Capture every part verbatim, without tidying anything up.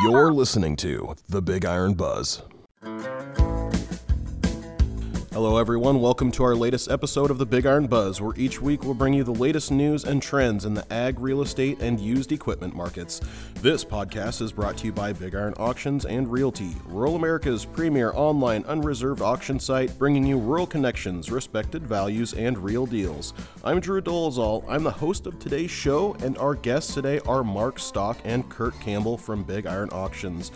You're listening to The Big Iron Buzz. Hello everyone, welcome to our latest episode of The Big Iron Buzz, where each week we'll bring you the latest news and trends in the ag, real estate, and used equipment markets. This podcast is brought to you by Big Iron Auctions and Realty, rural America's premier online unreserved auction site, bringing you rural connections, respected values, and real deals. I'm Drew Dolezal, I'm the host of today's show, and our guests today are Mark Stock and Kurt Campbell from Big Iron Auctions.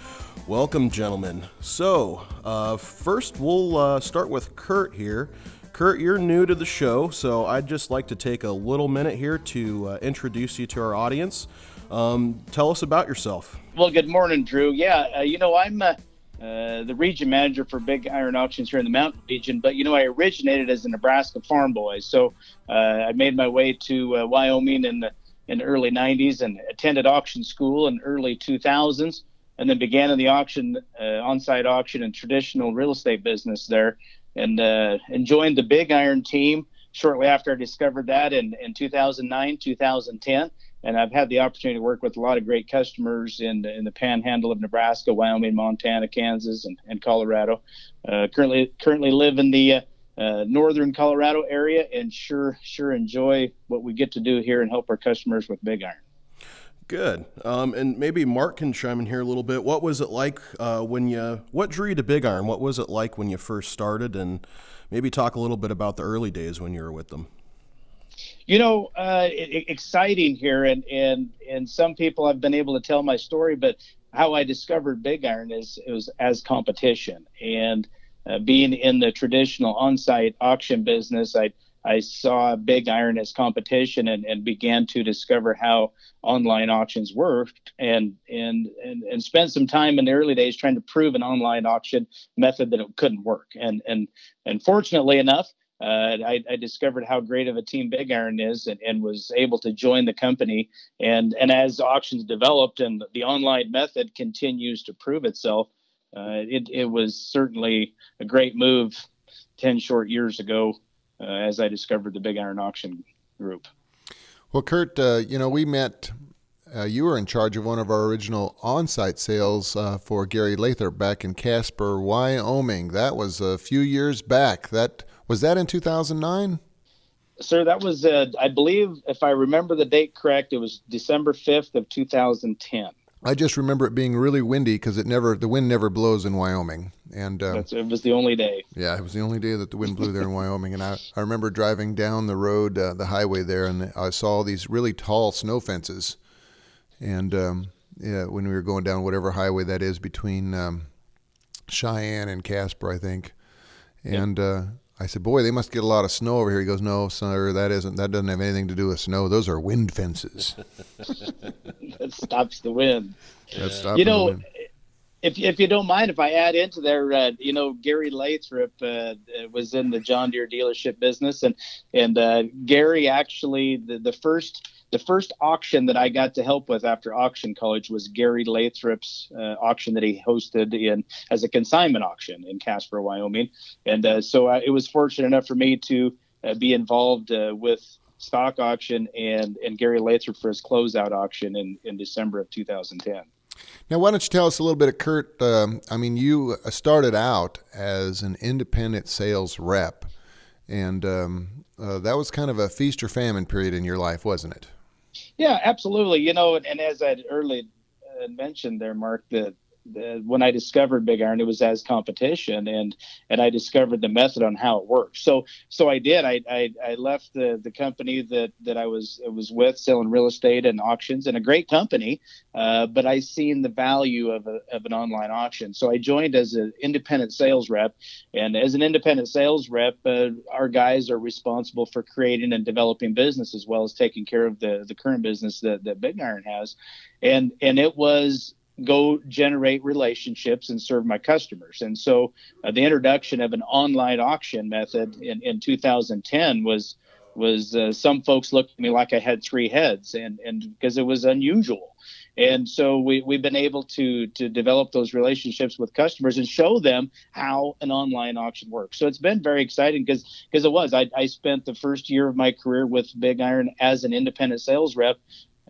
Welcome, gentlemen. So, uh, first we'll uh, start with Kurt here. Kurt, you're new to the show, so I'd just like to take a little minute here to uh, introduce you to our audience. Um, tell us about yourself. Well, good morning, Drew. Yeah, uh, you know, I'm uh, uh, the region manager for Big Iron Auctions here in the Mountain Region, but, you know, I originated as a Nebraska farm boy, so uh, I made my way to uh, Wyoming in the, in the early nineties and attended auction school in early two thousands. And then began in the auction, uh, on-site auction and traditional real estate business there, and uh, and joined the Big Iron team shortly after I discovered that in, in two thousand nine, two thousand ten. And I've had the opportunity to work with a lot of great customers in, in the panhandle of Nebraska, Wyoming, Montana, Kansas, and, and Colorado. Uh, currently currently live in the uh, uh, northern Colorado area, and sure, sure enjoy what we get to do here and help our customers with Big Iron. Good. Um, and maybe Mark can chime in here a little bit. What was it like uh, when you, what drew you to Big Iron? What was it like when you first started? And maybe talk a little bit about the early days when you were with them. You know, uh, it, exciting here. And, and, and some people have been able to tell my story, but how I discovered Big Iron is it was as competition. And uh, being in the traditional on-site auction business, I I saw Big Iron as competition and, and began to discover how online auctions worked and, and and and spent some time in the early days trying to prove an online auction method that it couldn't work. And and, and fortunately enough, uh, I, I discovered how great of a team Big Iron is and, and was able to join the company. And, and as auctions developed and the online method continues to prove itself, uh, it, it was certainly a great move ten short years ago. Uh, as I discovered the Big Iron Auction Group. Well, Kurt, uh, you know, we met, uh, you were in charge of one of our original on-site sales uh, for Gary Lather back in Casper, Wyoming. That was a few years back. That was that in two thousand nine? Sir, that was, uh, I believe, if I remember the date correct, it was December fifth of two thousand ten. I just remember it being really windy because it never the wind never blows in Wyoming, and um, That's, it was the only day. Yeah, it was the only day that the wind blew there in Wyoming, and I, I remember driving down the road, uh, the highway there, and I saw these really tall snow fences, and um, yeah, when we were going down whatever highway that is between um, Cheyenne and Casper, I think, and. Yeah. Uh, I said, boy, they must get a lot of snow over here. He goes, no, sir, that isn't. That doesn't have anything to do with snow. Those are wind fences. That stops the wind. That stops you know, the wind. If, if you don't mind, if I add into there, uh, you know, Gary Lathrop uh, was in the John Deere dealership business. And and uh, Gary actually, the, the first the first auction that I got to help with after auction college was Gary Lathrop's uh, auction that he hosted in as a consignment auction in Casper, Wyoming. And uh, so I, it was fortunate enough for me to uh, be involved uh, with Stock Auction and, and Gary Lathrop for his closeout auction in, in December of two thousand ten. Now, why don't you tell us a little bit, Kurt? Um, I mean, you started out as an independent sales rep, and um, uh, that was kind of a feast or famine period in your life, wasn't it? Yeah, absolutely. You know, and, and as I earlier uh, mentioned there, Mark, that the, when I discovered Big Iron, it was as competition, and and I discovered the method on how it works. So so I did. I I, I left the, the company that, that I was was with selling real estate and auctions, and a great company. Uh, but I seen the value of a, of an online auction, so I joined as an independent sales rep. And as an independent sales rep, uh, our guys are responsible for creating and developing business as well as taking care of the the current business that, that Big Iron has. And and it was. Go generate relationships and serve my customers. And so uh, the introduction of an online auction method in, in two thousand ten was was uh, some folks looked at me like I had three heads, and and because it was unusual. And so we, we've been able to to develop those relationships with customers and show them how an online auction works. So it's been very exciting because because it was. I, I spent the first year of my career with Big Iron as an independent sales rep,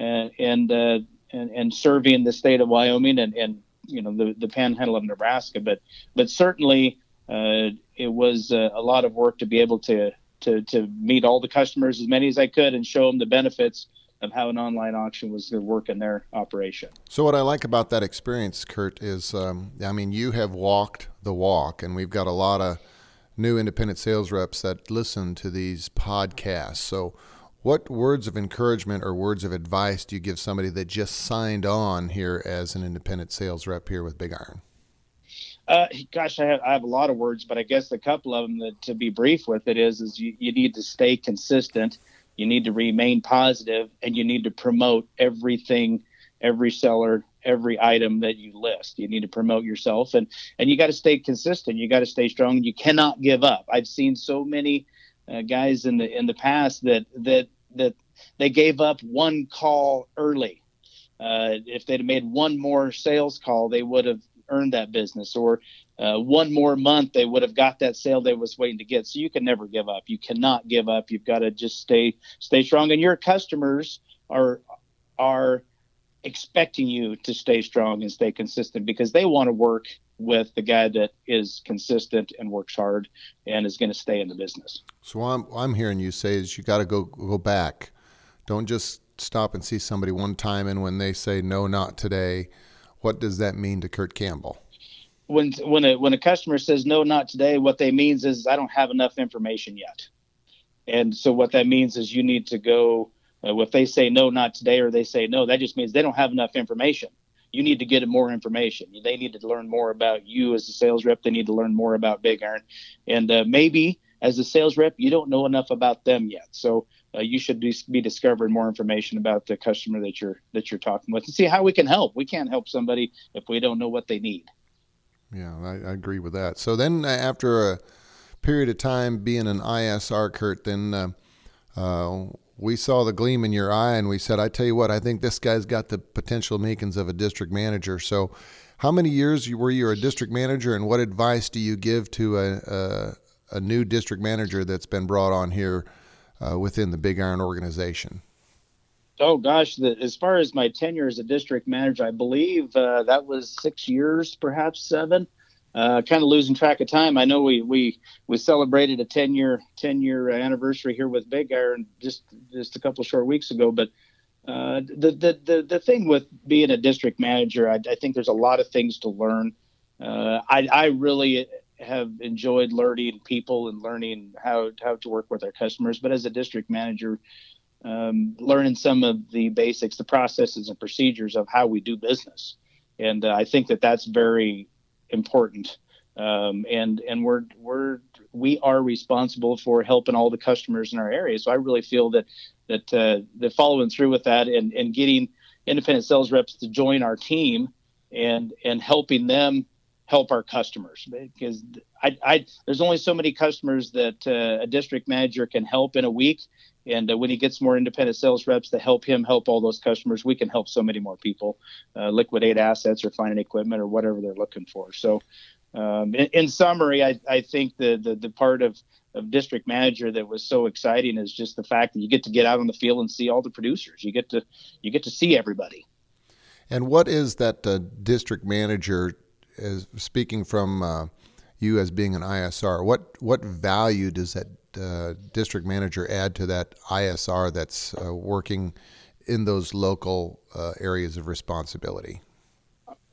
uh, and uh, and, and serving the state of Wyoming and, and you know, the, the panhandle of Nebraska. But but certainly uh, it was uh, a lot of work to be able to, to, to meet all the customers, as many as I could, and show them the benefits of how an online auction was going to work in their operation. So what I like about that experience, Kurt, is, um, I mean, you have walked the walk, and we've got a lot of new independent sales reps that listen to these podcasts. So what words of encouragement or words of advice do you give somebody that just signed on here as an independent sales rep here with Big Iron? Uh, gosh, I have, I have a lot of words, but I guess a couple of them that, to be brief with it, is, is you, you need to stay consistent. You need to remain positive, and you need to promote everything, every seller, every item that you list. You need to promote yourself, and, and you got to stay consistent. You got to stay strong. You cannot give up. I've seen so many uh, guys in the in the past that that that they gave up one call early. Uh, if they'd have made one more sales call, they would have earned that business, or uh, one more month, they would have got that sale they was waiting to get. So you can never give up. You cannot give up. You've got to just stay, stay strong. And your customers are, are expecting you to stay strong and stay consistent, because they want to work with the guy that is consistent and works hard and is going to stay in the business. So what I'm, what I'm hearing you say is you got to go, go back. Don't just stop and see somebody one time. And when they say, no, not today, what does that mean to Kurt Campbell? When when a when a customer says no, not today, what they means is I don't have enough information yet. And so what that means is you need to go. Uh, if they say no, not today, or they say no, that just means they don't have enough information. You need to get more information. They need to learn more about you as a sales rep. They need to learn more about Big Iron, and uh, maybe as a sales rep, you don't know enough about them yet. So uh, you should be, be discovering more information about the customer that you're that you're talking with, and see how we can help. We can't help somebody if we don't know what they need. Yeah, I, I agree with that. So then after a period of time being an I S R, Kurt, then uh, uh, we saw the gleam in your eye, and we said, I tell you what, I think this guy's got the potential makings of a district manager. So how many years were you a district manager, and what advice do you give to a, a, a new district manager that's been brought on here uh, within the Big Iron organization? Oh, gosh, the, as far as my tenure as a district manager, I believe uh, that was six years, perhaps seven. Uh, kind of losing track of time. I know we we, we celebrated a ten-year anniversary here with Big Iron just, just a couple of short weeks ago. But uh, the, the, the, the thing with being a district manager, I, I think there's a lot of things to learn. Uh, I, I really have enjoyed learning people and learning how, how to work with our customers. But as a district manager, Um, learning some of the basics, the processes and procedures of how we do business. And uh, I think that that's very important. Um, and and we're, we're, we are responsible for helping all the customers in our area. So I really feel that that uh, the following through with that and, and getting independent sales reps to join our team and, and helping them help our customers, because I, I, there's only so many customers that uh, a district manager can help in a week. And uh, when he gets more independent sales reps to help him help all those customers, we can help so many more people uh, liquidate assets or find an equipment or whatever they're looking for. So um, in, in summary, I, I think the, the, the part of, of district manager that was so exciting is just the fact that you get to get out on the field and see all the producers. You get to, you get to see everybody. And what is that uh, district manager, as speaking from uh, you as being an I S R, what, what value does that Uh, district manager add to that I S R that's uh, working in those local uh, areas of responsibility?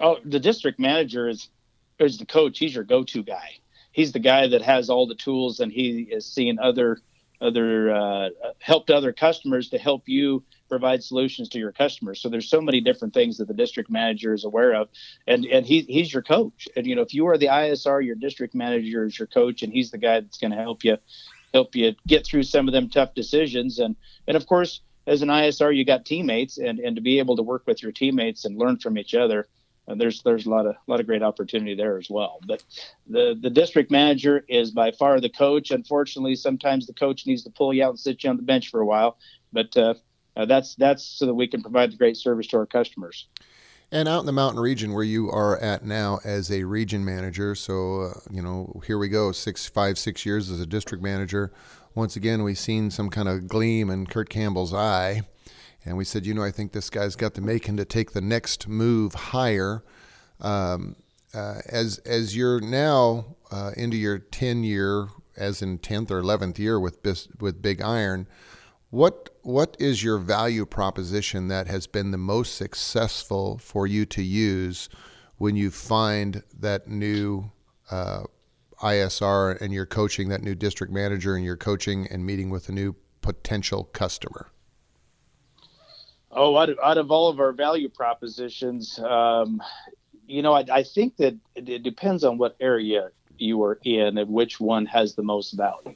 Oh, the district manager is is the coach. He's your go-to guy. He's the guy that has all the tools, and he is seeing other other uh, helped other customers to help you provide solutions to your customers. So there's so many different things that the district manager is aware of, and and he he's your coach. And you know, if you are the I S R, your district manager is your coach, and he's the guy that's going to help you. help you get through some of them tough decisions. And, and of course, as an I S R, you got teammates, and, and to be able to work with your teammates and learn from each other. And there's, there's a lot of, lot of great opportunity there as well. But the, the district manager is by far the coach. Unfortunately, sometimes the coach needs to pull you out and sit you on the bench for a while, but uh, uh, that's, that's so that we can provide the great service to our customers. And out in the mountain region where you are at now as a region manager, so, uh, you know, here we go, six, five, six years as a district manager. Once again, we've seen some kind of gleam in Kurt Campbell's eye, And we said, you know, I think this guy's got the making to take the next move higher. Um, uh, as as you're now uh, into your ten year, as in tenth or eleventh year with with Big Iron, what what is your value proposition that has been the most successful for you to use when you find that new uh, I S R and you're coaching that new district manager and you're coaching and meeting with a new potential customer? Oh, out of, out of all of our value propositions, um, you know, I, I think that it depends on what area you are in and which one has the most value.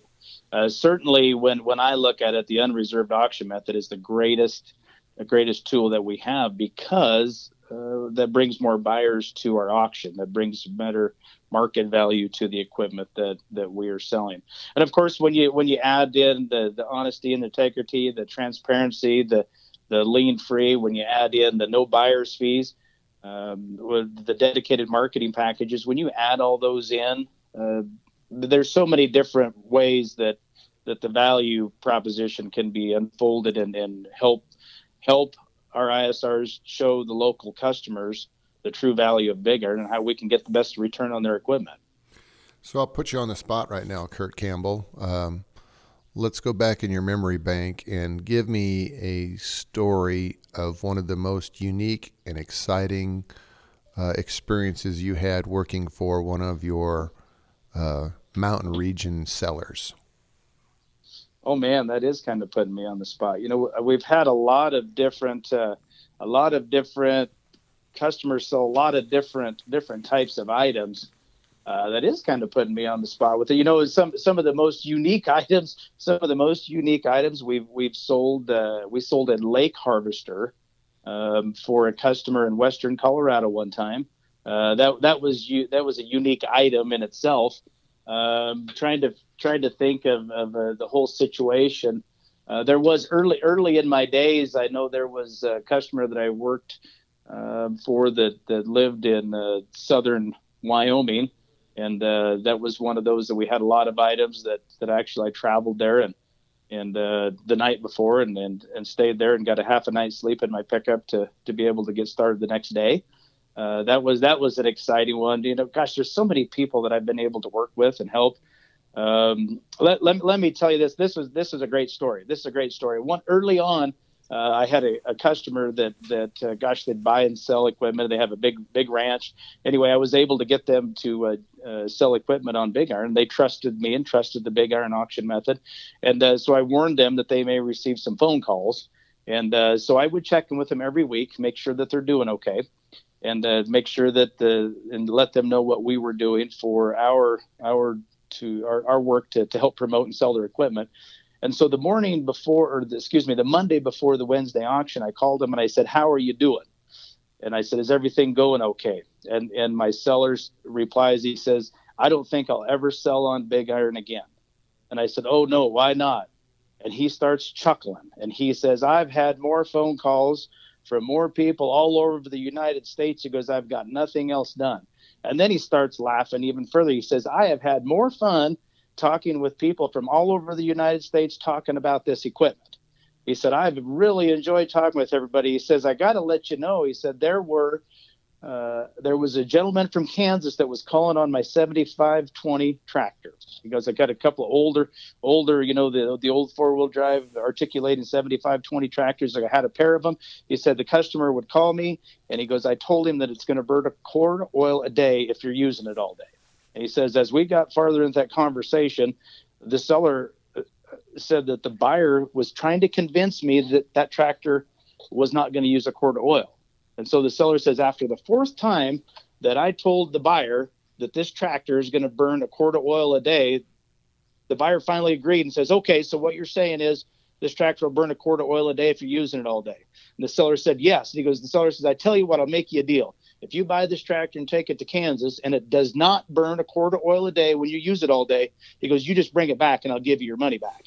Uh, certainly, when, when I look at it, the unreserved auction method is the greatest the greatest tool that we have, because uh, that brings more buyers to our auction. That brings better market value to the equipment that, that we are selling. And of course, when you when you add in the, the honesty and integrity, the transparency, the the lien free, when you add in the no buyer's fees, um, with the dedicated marketing packages, when you add all those in, uh, there's so many different ways that, that the value proposition can be unfolded and, and help, help our I S Rs show the local customers the true value of Big Iron and how we can get the best return on their equipment. So I'll put you on the spot right now, Kurt Campbell. Um, Let's go back in your memory bank and give me a story of one of the most unique and exciting uh, experiences you had working for one of your uh, mountain region sellers. Oh man, that is kind of putting me on the spot. You know, we've had a lot of different, uh, a lot of different customers sell a lot of different different types of items. Uh, that is kind of putting me on the spot with it. You know, some some of the most unique items, some of the most unique items we've we've sold. Uh, we sold a Lake Harvester um, for a customer in Western Colorado one time. Uh, that that was u- that was a unique item in itself. Um, trying to trying to think of of uh, the whole situation. Uh, there was early early in my days. I know there was a customer that I worked uh, for that that lived in uh, southern Wyoming. And uh, that was one of those that we had a lot of items that, that actually I traveled there and and uh, the night before and, and and stayed there and got a half a night's sleep in my pickup to to be able to get started the next day. Uh, that was that was an exciting one. You know, gosh, there's so many people that I've been able to work with and help. Um, let, let let me tell you this. This was this is a great story. This is a great story. One early on, uh, I had a, a customer that that uh, gosh, they'd buy and sell equipment. They have a big big ranch. Anyway, I was able to get them to uh, uh, sell equipment on Big Iron. They trusted me and trusted the Big Iron auction method, and uh, so I warned them that they may receive some phone calls. And uh, so I would check in with them every week, make sure that they're doing okay, and uh, make sure that the and let them know what we were doing for our our to our, our work to to help promote and sell their equipment. And so the morning before, or the, excuse me, the Monday before the Wednesday auction, I called him and I said, "How are you doing?" And I said, "Is everything going okay?" And and my seller's replies, he says, "I don't think I'll ever sell on Big Iron again." And I said, "Oh no, why not?" And he starts chuckling and he says, "I've had more phone calls from more people all over the United States." He goes, "I've got nothing else done." And then he starts laughing even further. He says, "I have had more fun talking with people from all over the United States talking about this equipment." He said, "I've really enjoyed talking with everybody." He says, "I got to let you know," he said, there were, uh, there was a gentleman from Kansas that was calling on my seventy-five twenty tractor." He goes, "I got a couple of older, older, you know, the the old four-wheel drive articulating seventy-five twenty tractors. I had a pair of them." He said the customer would call me, and he goes, "I told him that it's going to burn a quart of oil a day if you're using it all day." And he says, as we got farther into that conversation, the seller said that the buyer was trying to convince me that that tractor was not going to use a quart of oil. And so the seller says, after the fourth time that I told the buyer that this tractor is going to burn a quart of oil a day, the buyer finally agreed and says, "Okay, so what you're saying is this tractor will burn a quart of oil a day if you're using it all day." And the seller said, "Yes." And he goes, the seller says, "I tell you what, I'll make you a deal. If you buy this tractor and take it to Kansas and it does not burn a quart of oil a day when you use it all day," he goes, "you just bring it back and I'll give you your money back."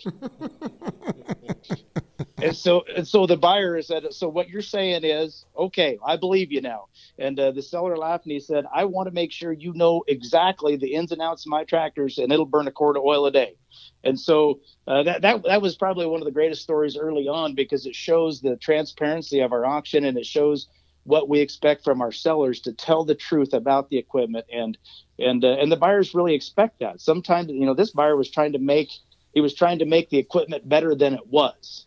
And so, and so the buyer said, so what you're saying is, okay, I believe you now. And uh, the seller laughed and he said, I want to make sure you know exactly the ins and outs of my tractors, and it'll burn a quart of oil a day. And so uh, that, that that was probably one of the greatest stories early on, because it shows the transparency of our auction, and it shows what we expect from our sellers to tell the truth about the equipment. And and uh, and the buyers really expect that. Sometimes, you know, this buyer was trying to make he was trying to make the equipment better than it was.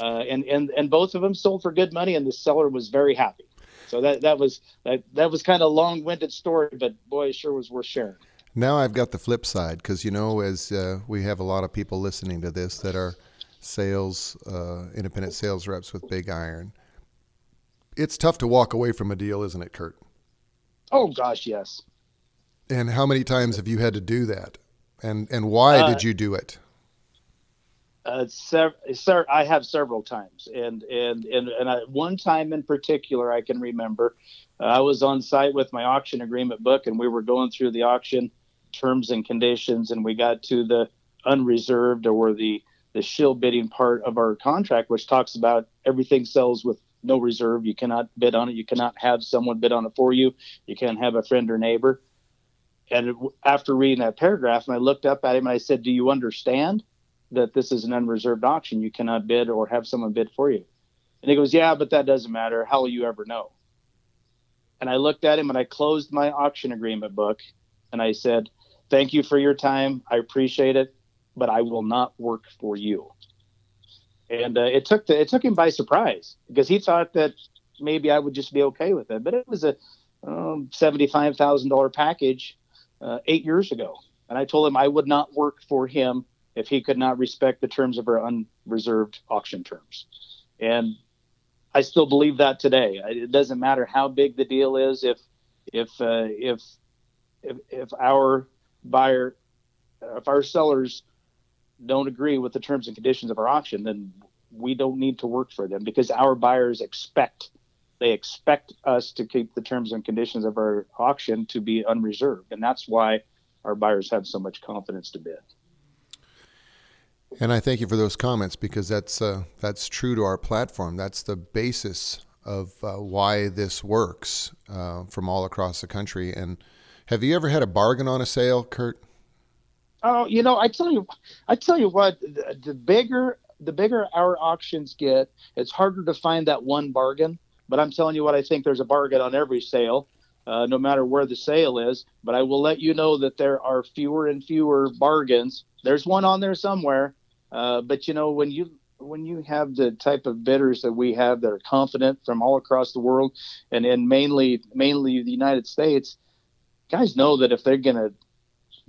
Uh, and, and, and both of them sold for good money, and the seller was very happy. So that, that was that, that was kind of a long-winded story, but boy, it sure was worth sharing. Now I've got the flip side, because, you know, as uh, we have a lot of people listening to this that are sales, uh, independent sales reps with Big Iron. It's tough to walk away from a deal, isn't it, Kurt? Oh, gosh, yes. And how many times have you had to do that? And and why uh, did you do it? Uh, sev- sir, I have several times, and and and, and I, one time in particular I can remember. Uh, I was on site with my auction agreement book, and we were going through the auction terms and conditions, and we got to the unreserved, or the the shill bidding part of our contract, which talks about everything sells with no reserve. You cannot bid on it. You cannot have someone bid on it for you. You can't have a friend or neighbor. And after reading that paragraph, and I looked up at him and I said, "Do you understand that this is an unreserved auction? You cannot bid or have someone bid for you." And he goes, "Yeah, but that doesn't matter. How will you ever know?" And I looked at him and I closed my auction agreement book and I said, "Thank you for your time. I appreciate it, but I will not work for you." And uh, it took the, it took him by surprise, because he thought that maybe I would just be okay with it. But it was a um, seventy-five thousand dollars package uh, eight years ago. And I told him I would not work for him if he could not respect the terms of our unreserved auction terms. And I still believe that today. It doesn't matter how big the deal is. If, if, uh, if, if, if our buyer, if our sellers don't agree with the terms and conditions of our auction, then we don't need to work for them, because our buyers expect, they expect us to keep the terms and conditions of our auction to be unreserved. And that's why our buyers have so much confidence to bid. And I thank you for those comments, because that's uh, that's true to our platform. That's the basis of uh, why this works uh, from all across the country. And have you ever had a bargain on a sale, Kurt? Oh, you know, I tell you, I tell you what, the, the bigger the bigger our auctions get, it's harder to find that one bargain. But I'm telling you what, I think there's a bargain on every sale, uh, no matter where the sale is. But I will let you know that there are fewer and fewer bargains. There's one on there somewhere. Uh, but, you know, when you when you have the type of bidders that we have that are confident from all across the world, and, and mainly mainly the United States, guys know that if they're going to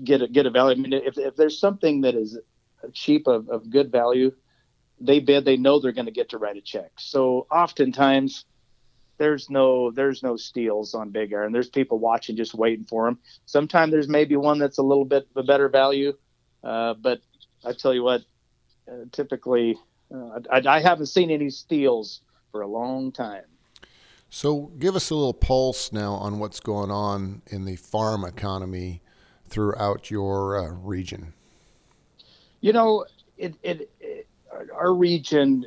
get a, get a value, I mean, if, if there's something that is cheap of, of good value, they bid, they know they're going to get to write a check. So oftentimes there's no there's no steals on Big Iron. There's people watching just waiting for them. Sometimes there's maybe one that's a little bit of a better value, uh, but I tell you what, Uh, typically, uh, I, I haven't seen any steals for a long time. So give us a little pulse now on what's going on in the farm economy throughout your uh, region. You know, it, it, it, our region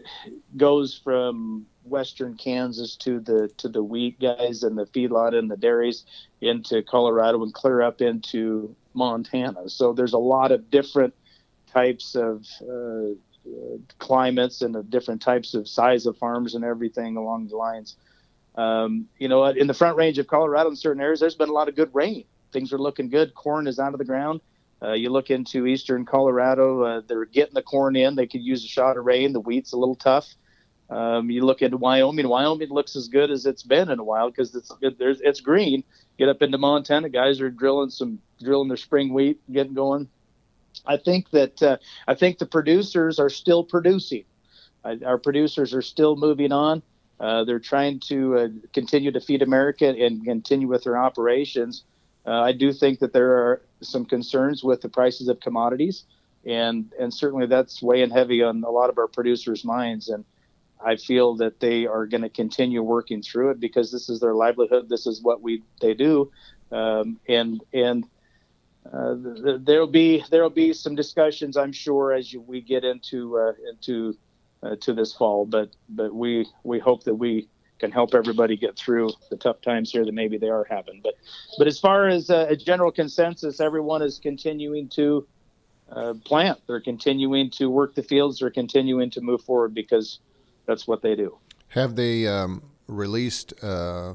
goes from western Kansas to the to the wheat guys and the feedlot and the dairies into Colorado and clear up into Montana. So there's a lot of different types of uh, uh, climates and the different types of size of farms and everything along the lines. Um, you know, in the Front Range of Colorado, in certain areas, there's been a lot of good rain. Things are looking good. Corn is out of the ground. Uh, you look into eastern Colorado, uh, they're getting the corn in. They could use a shot of rain. The wheat's a little tough. Um, you look into Wyoming. Wyoming looks as good as it's been in a while, because it's there's it's green. Get up into Montana, guys are drilling some drilling their spring wheat, getting going. I think that uh, I think the producers are still producing. Uh, our producers are still moving on. Uh, they're trying to uh, continue to feed America and continue with their operations. Uh, I do think that there are some concerns with the prices of commodities, and and certainly that's weighing heavy on a lot of our producers' minds. And I feel that they are going to continue working through it, because this is their livelihood. This is what we they do, um, and and. Uh, there'll be there'll be some discussions, I'm sure, as you, we get into uh, into uh, to this fall, but but we we hope that we can help everybody get through the tough times here that maybe they are having. But but as far as uh, a general consensus, everyone is continuing to uh, plant. They're continuing to work the fields. They're continuing to move forward because that's what they do. Have they um, released, uh,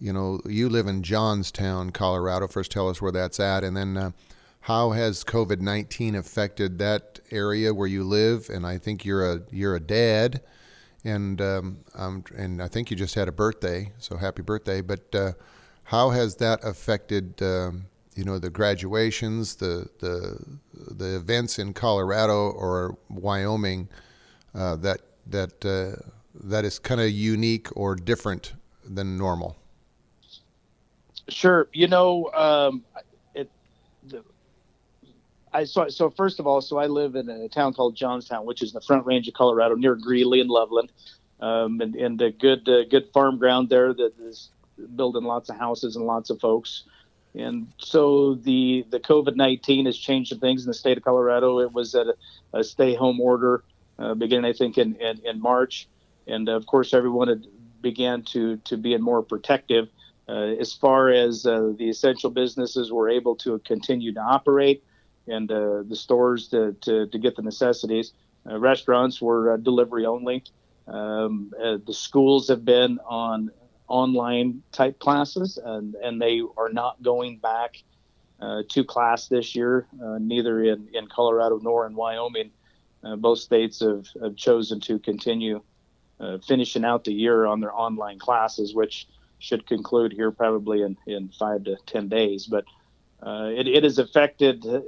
you know, you live in Johnstown, Colorado. First tell us where that's at. And then uh, how has COVID nineteen affected that area where you live? And I think you're a you're a dad. And um, um, and I think you just had a birthday, so happy birthday. But uh, how has that affected, um, you know, the graduations, the the the events in Colorado or Wyoming uh, that that uh, that is kind of unique or different than normal? Sure, you know, um, it. The, I so, so first of all, so I live in a town called Johnstown, which is in the Front Range of Colorado, near Greeley and Loveland, um, and, and a good uh, good farm ground there that is building lots of houses and lots of folks. And so the the COVID nineteen has changed some things in the state of Colorado. It was at a, a stay-home order uh, beginning, I think, in, in, in March, and of course everyone had began to to be more protective. Uh, as far as uh, the essential businesses were able to continue to operate. And uh, the stores to, to, to get the necessities. Uh, restaurants were uh, delivery only. Um, uh, the schools have been on online type classes, and, and they are not going back uh, to class this year, uh, neither in, in Colorado nor in Wyoming. Uh, both states have, have chosen to continue uh, finishing out the year on their online classes, which should conclude here probably in, in five to ten days. But uh, it, it has affected... Uh,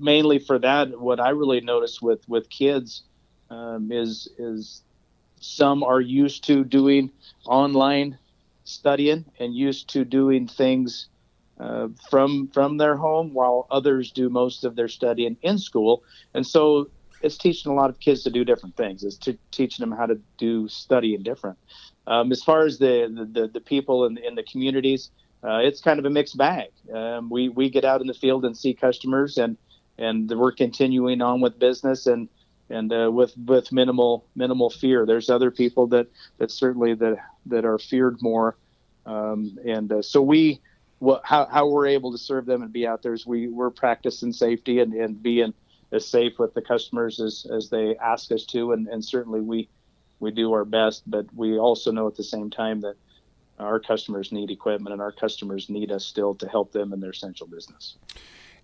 mainly for that, what I really notice with, with kids um, is is some are used to doing online studying and used to doing things uh, from from their home, while others do most of their studying in school. And so it's teaching a lot of kids to do different things. It's t- teaching them how to do studying different. Um, as far as the, the, the, the people in, in the communities, uh, it's kind of a mixed bag. Um, we, we get out in the field and see customers, and And we're continuing on with business and and uh, with with minimal minimal fear. There's other people that, that certainly that that are feared more, um, and uh, so we what, how how we're able to serve them and be out there is we we're practicing safety and, and being as safe with the customers as, as they ask us to, and, and certainly we we do our best, but we also know at the same time that our customers need equipment and our customers need us still to help them in their essential business.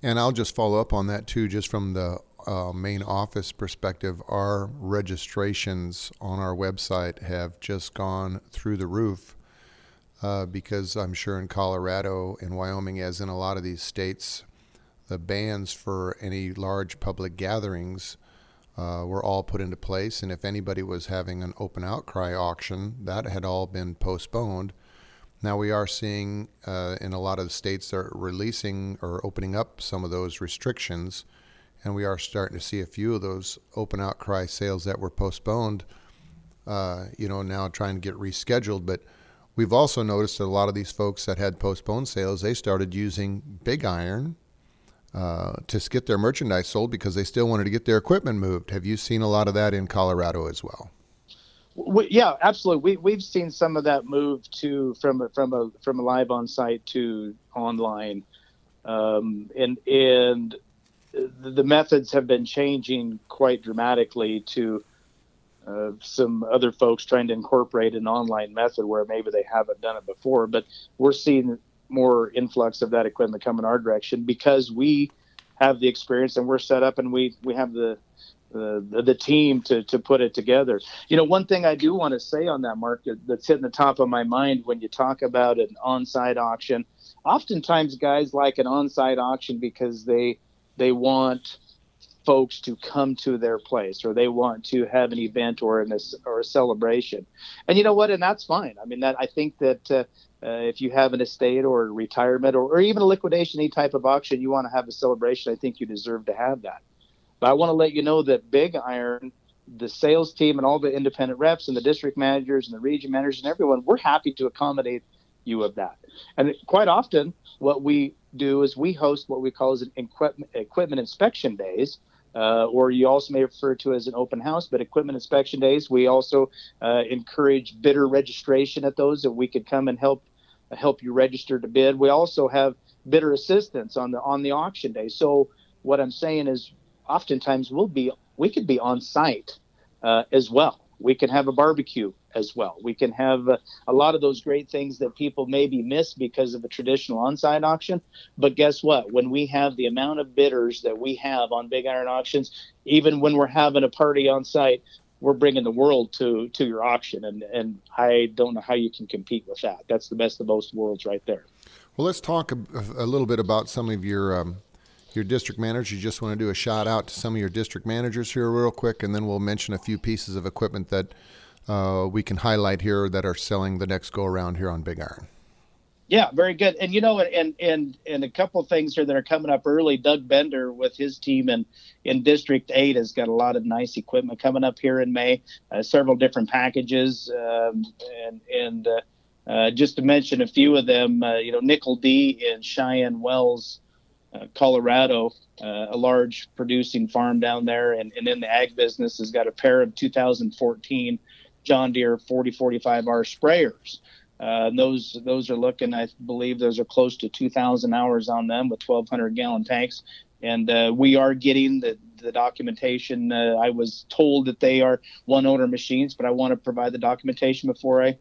And I'll just follow up on that, too, just from the uh, main office perspective. Our registrations on our website have just gone through the roof uh, because I'm sure in Colorado and Wyoming, as in a lot of these states, the bans for any large public gatherings uh, were all put into place. And if anybody was having an open outcry auction, that had all been postponed. Now we are seeing uh, in a lot of the states are releasing or opening up some of those restrictions, and we are starting to see a few of those open outcry sales that were postponed, uh, you know, now trying to get rescheduled. But we've also noticed that a lot of these folks that had postponed sales, they started using Big Iron uh, to get their merchandise sold because they still wanted to get their equipment moved. Have you seen a lot of that in Colorado as well? We, yeah, absolutely. We we've seen some of that move to from from a from a live on site to online, um, and and the methods have been changing quite dramatically to uh, some other folks trying to incorporate an online method where maybe they haven't done it before. But we're seeing more influx of that equipment coming our direction because we have the experience and we're set up and we we have the. The, the team to, to put it together. You know, one thing I do want to say on that, Mark, that's hitting the top of my mind when you talk about an on-site auction. Oftentimes guys like an on-site auction because they they want folks to come to their place or they want to have an event or, an, or a celebration. And you know what? And that's fine. I mean, that I think that uh, uh, if you have an estate or a retirement or, or even a liquidation, any type of auction, you want to have a celebration, I think you deserve to have that. But I want to let you know that Big Iron, the sales team and all the independent reps and the district managers and the region managers and everyone, we're happy to accommodate you of that. And quite often what we do is we host what we call as an equipment, equipment inspection days uh, or you also may refer to as an open house, but equipment inspection days, we also uh, encourage bidder registration at those, that we could come and help help you register to bid. We also have bidder assistance on the on the auction day. So what I'm saying is, oftentimes we'll be we could be on site uh, as well. We can have a barbecue as well. We can have a, a lot of those great things that people maybe miss because of a traditional on-site auction. But guess what? When we have the amount of bidders that we have on Big Iron Auctions, even when we're having a party on site, we're bringing the world to, to your auction. And, and I don't know how you can compete with that. That's the best of both worlds right there. Well, let's talk a, a little bit about some of your um, your district managers. You just want to do a shout out to some of your district managers here real quick, and then we'll mention a few pieces of equipment that uh, we can highlight here that are selling the next go around here on Big Iron. Yeah, very good. And, you know, and and and a couple of things here that are coming up early. Doug Bender with his team in, in District eight has got a lot of nice equipment coming up here in May, uh, several different packages, um, and and uh, uh, just to mention a few of them, uh, you know, Nickel D in Cheyenne Wells, Uh, Colorado, uh, a large producing farm down there, and, and in the ag business has got a pair of two thousand fourteen John Deere forty forty-five R sprayers. Uh, those those are looking, I believe those are close to two thousand hours on them with twelve hundred gallon tanks. And uh, we are getting the, the documentation. Uh, I was told that they are one owner machines, but I want to provide the documentation before I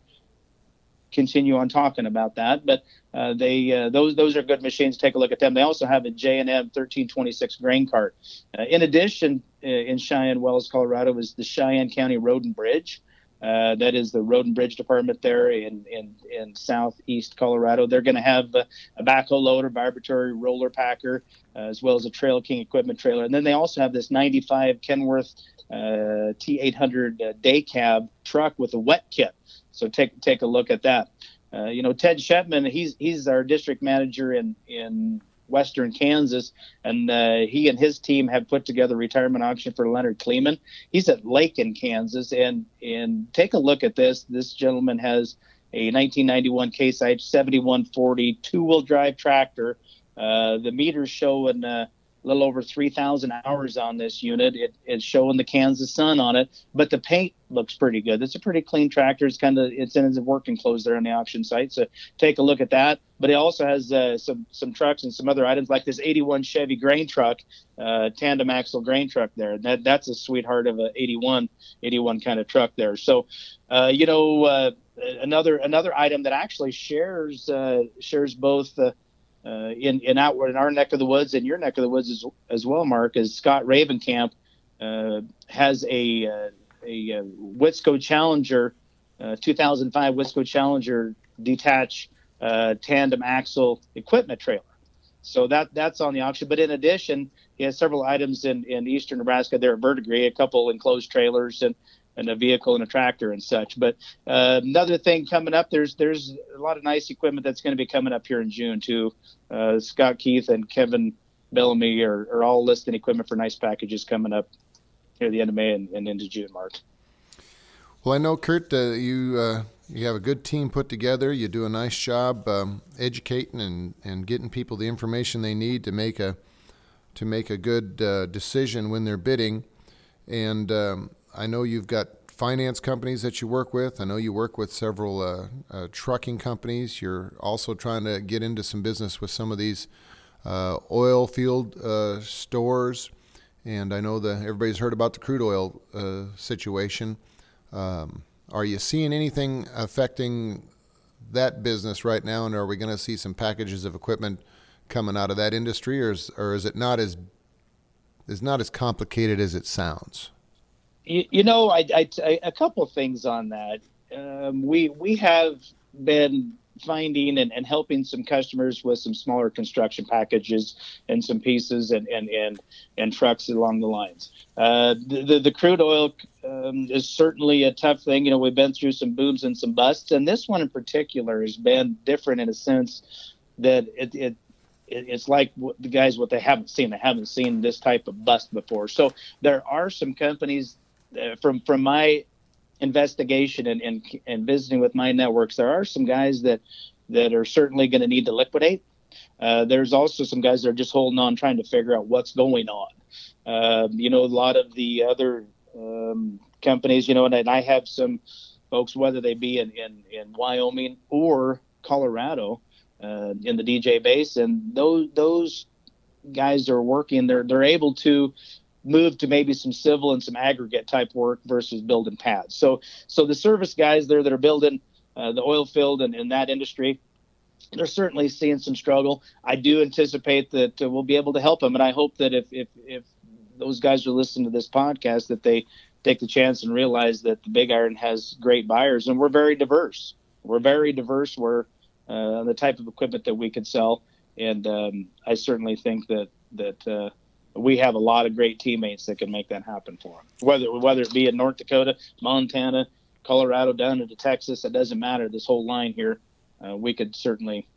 continue on talking about that. But uh, they uh, those those are good machines. Take a look at them. They also have a J and M thirteen twenty-six grain cart. Uh, in addition, uh, in Cheyenne Wells, Colorado, is the Cheyenne County Road and Bridge. Uh, that is the Road and Bridge Department there in in, in southeast Colorado. They're going to have a, a backhoe loader, vibratory roller packer, uh, as well as a Trail King equipment trailer. And then they also have this ninety-five Kenworth uh, T eight hundred uh, day cab truck with a wet kit. So take take a look at that. Uh, you know, Ted Shepman, he's he's our district manager in, in western Kansas, and uh, he and his team have put together a retirement auction for Leonard Kleeman. He's at Lakin, Kansas, and and take a look at this. This gentleman has a nineteen ninety-one Case I H seventy-one forty two-wheel drive tractor. Uh, the meters showing uh, a little over three thousand hours on this unit. It, it's showing the Kansas sun on it, but the paint looks pretty good. It's a pretty clean tractor. It's kind of it's in its working clothes there on the auction site, so take a look at that. But it also has uh, some some trucks and some other items like this eighty-one Chevy grain truck, uh, tandem axle grain truck there. That that's a sweetheart of a eighty-one kind of truck there. So, uh, you know, uh, another another item that actually shares uh, shares both. Uh, Uh, in, in outward in our neck of the woods and your neck of the woods as, as well, Mark, is Scott Ravencamp uh, has a, uh, a, a Wisco Challenger, uh, two thousand five Wisco Challenger detached uh, tandem axle equipment trailer. So that that's on the auction. But in addition, he has several items in, in eastern Nebraska there at Verdigris, a couple enclosed trailers and and a vehicle and a tractor and such. But uh, another thing coming up, there's there's a lot of nice equipment that's going to be coming up here in June too. Uh, Scott Keith and Kevin Bellamy are, are all listing equipment for nice packages coming up here at the end of May and, and into June, Mark. Well, I know, Kurt, uh, you uh, you have a good team put together. You do a nice job um, educating and, and getting people the information they need to make a to make a good uh, decision when they're bidding. And um, I know you've got finance companies that you work with. I know you work with several uh, uh, trucking companies. You're also trying to get into some business with some of these uh, oil field uh, stores. And I know that everybody's heard about the crude oil uh, situation. Um, are you seeing anything affecting that business right now? And are we going to see some packages of equipment coming out of that industry, or is, or is it not as is not as complicated as it sounds? You, you know, I, I, I, a couple of things on that. Um, we we have been finding and, and helping some customers with some smaller construction packages and some pieces and and, and, and trucks along the lines. Uh, the, the, the crude oil um, is certainly a tough thing. You know, we've been through some booms and some busts, and this one in particular has been different in a sense that it, it it's like the guys, what they haven't seen. They haven't seen this type of bust before. So there are some companies. Uh, from from my investigation and, and and visiting with my networks, there are some guys that that are certainly going to need to liquidate. Uh, there's also some guys that are just holding on, trying to figure out what's going on. uh, you know, a lot of the other um, companies, you know, and, and I have some folks, whether they be in, in, in Wyoming or Colorado uh, in the D J Basin, those those guys are working. They're they're able to move to maybe some civil and some aggregate type work versus building pads. So so the service guys there that are building uh, the oil field and in that industry, they're certainly seeing some struggle. I do anticipate that uh, we'll be able to help them. And I hope that if, if, if those guys are listening to this podcast, that they take the chance and realize that the Big Iron has great buyers. And we're very diverse. We're very diverse. We're uh, the type of equipment that we could sell. And um, I certainly think that, that, uh, we have a lot of great teammates that can make that happen for them. Whether whether it be in North Dakota, Montana, Colorado, down into Texas, it doesn't matter. This whole line here, uh, we could certainly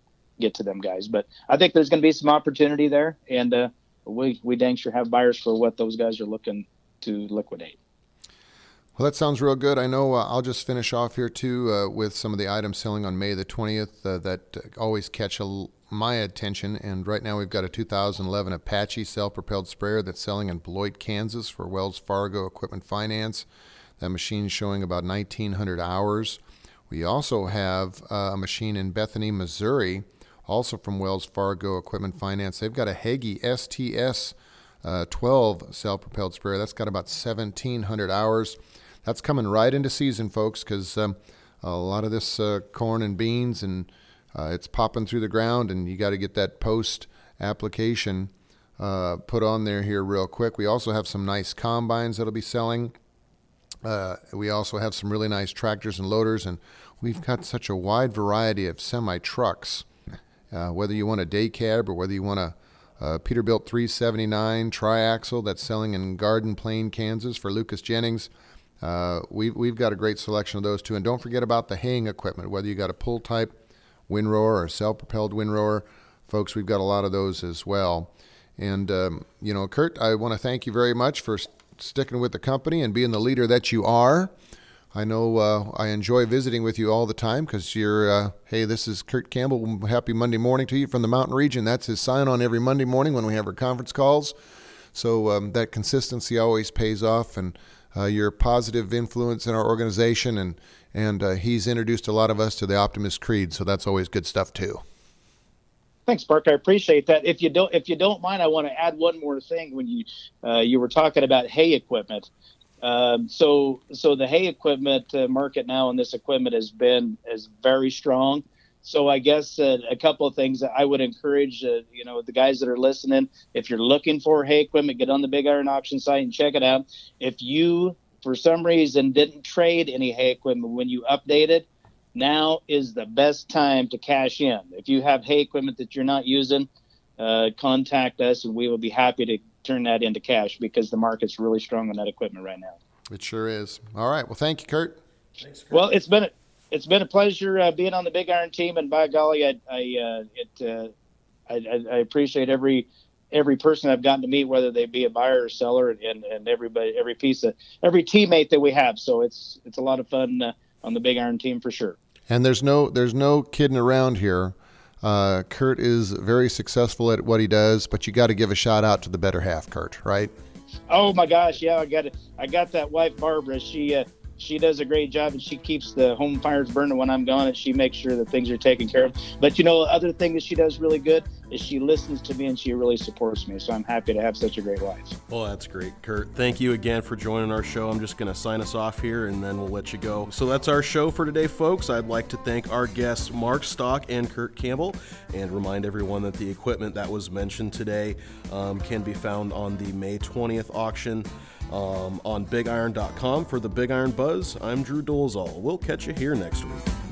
get to them guys. But I think there's going to be some opportunity there, and uh, we we dang sure have buyers for what those guys are looking to liquidate. Well, that sounds real good. I know uh, I'll just finish off here, too, uh, with some of the items selling on May the twentieth uh, that always catch a, my attention. And right now we've got a two thousand eleven Apache self-propelled sprayer that's selling in Beloit, Kansas for Wells Fargo Equipment Finance. That machine's showing about nineteen hundred hours. We also have uh, a machine in Bethany, Missouri, also from Wells Fargo Equipment Finance. They've got a Hagee S T S twelve self-propelled sprayer. That's got about seventeen hundred hours. That's coming right into season, folks, because um, a lot of this uh, corn and beans, and uh, it's popping through the ground, and you got to get that post application uh, put on there here real quick. We also have some nice combines that'll be selling. Uh, we also have some really nice tractors and loaders, and we've got such a wide variety of semi-trucks, uh, whether you want a day cab or whether you want a uh, Peterbilt three seventy-nine triaxle that's selling in Garden Plain, Kansas for Lucas Jennings. Uh, we've, we've got a great selection of those too. And don't forget about the haying equipment, whether you got a pull type windrower or self-propelled windrower, folks, we've got a lot of those as well. And, um, you know, Kurt, I want to thank you very much for st- sticking with the company and being the leader that you are. I know, uh, I enjoy visiting with you all the time because you're, uh, hey, this is Kurt Campbell. Happy Monday morning to you from the mountain region. That's his sign on every Monday morning when we have our conference calls. So, um, that consistency always pays off, and, Uh, you're a positive influence in our organization, and and uh, he's introduced a lot of us to the Optimist Creed, so that's always good stuff too. Thanks, Park. I appreciate that. If you don't, if you don't mind, I want to add one more thing. When you uh, you were talking about hay equipment, um, so so the hay equipment uh, market now, and this equipment has been is very strong. So I guess uh, a couple of things I would encourage, uh, you know, the guys that are listening, if you're looking for hay equipment, get on the Big Iron Auction site and check it out. If you, for some reason, didn't trade any hay equipment when you updated, now is the best time to cash in. If you have hay equipment that you're not using, uh, contact us, and we will be happy to turn that into cash because the market's really strong on that equipment right now. It sure is. All right. Well, thank you, Kurt. Thanks, Kurt. Well, it's been a It's been a pleasure uh, being on the Big Iron team, and by golly, I I, uh, it, uh, I I appreciate every every person I've gotten to meet, whether they be a buyer or seller, and and everybody, every piece of every teammate that we have. So it's it's a lot of fun uh, on the Big Iron team for sure. And there's no there's no kidding around here. Uh, Kurt is very successful at what he does, but you got to give a shout out to the better half, Kurt, right? Oh my gosh, yeah, I got it. I got that wife, Barbara. She. Uh, She does a great job, and she keeps the home fires burning when I'm gone, and she makes sure that things are taken care of. But, you know, other thing that she does really good is she listens to me, and she really supports me. So I'm happy to have such a great wife. Well, that's great, Kurt. Thank you again for joining our show. I'm just going to sign us off here, and then we'll let you go. So that's our show for today, folks. I'd like to thank our guests, Mark Stock and Kurt Campbell, and remind everyone that the equipment that was mentioned today um, can be found on the May twentieth auction. Um, on big iron dot com for the Big Iron Buzz, I'm Drew Dolezal. We'll catch you here next week.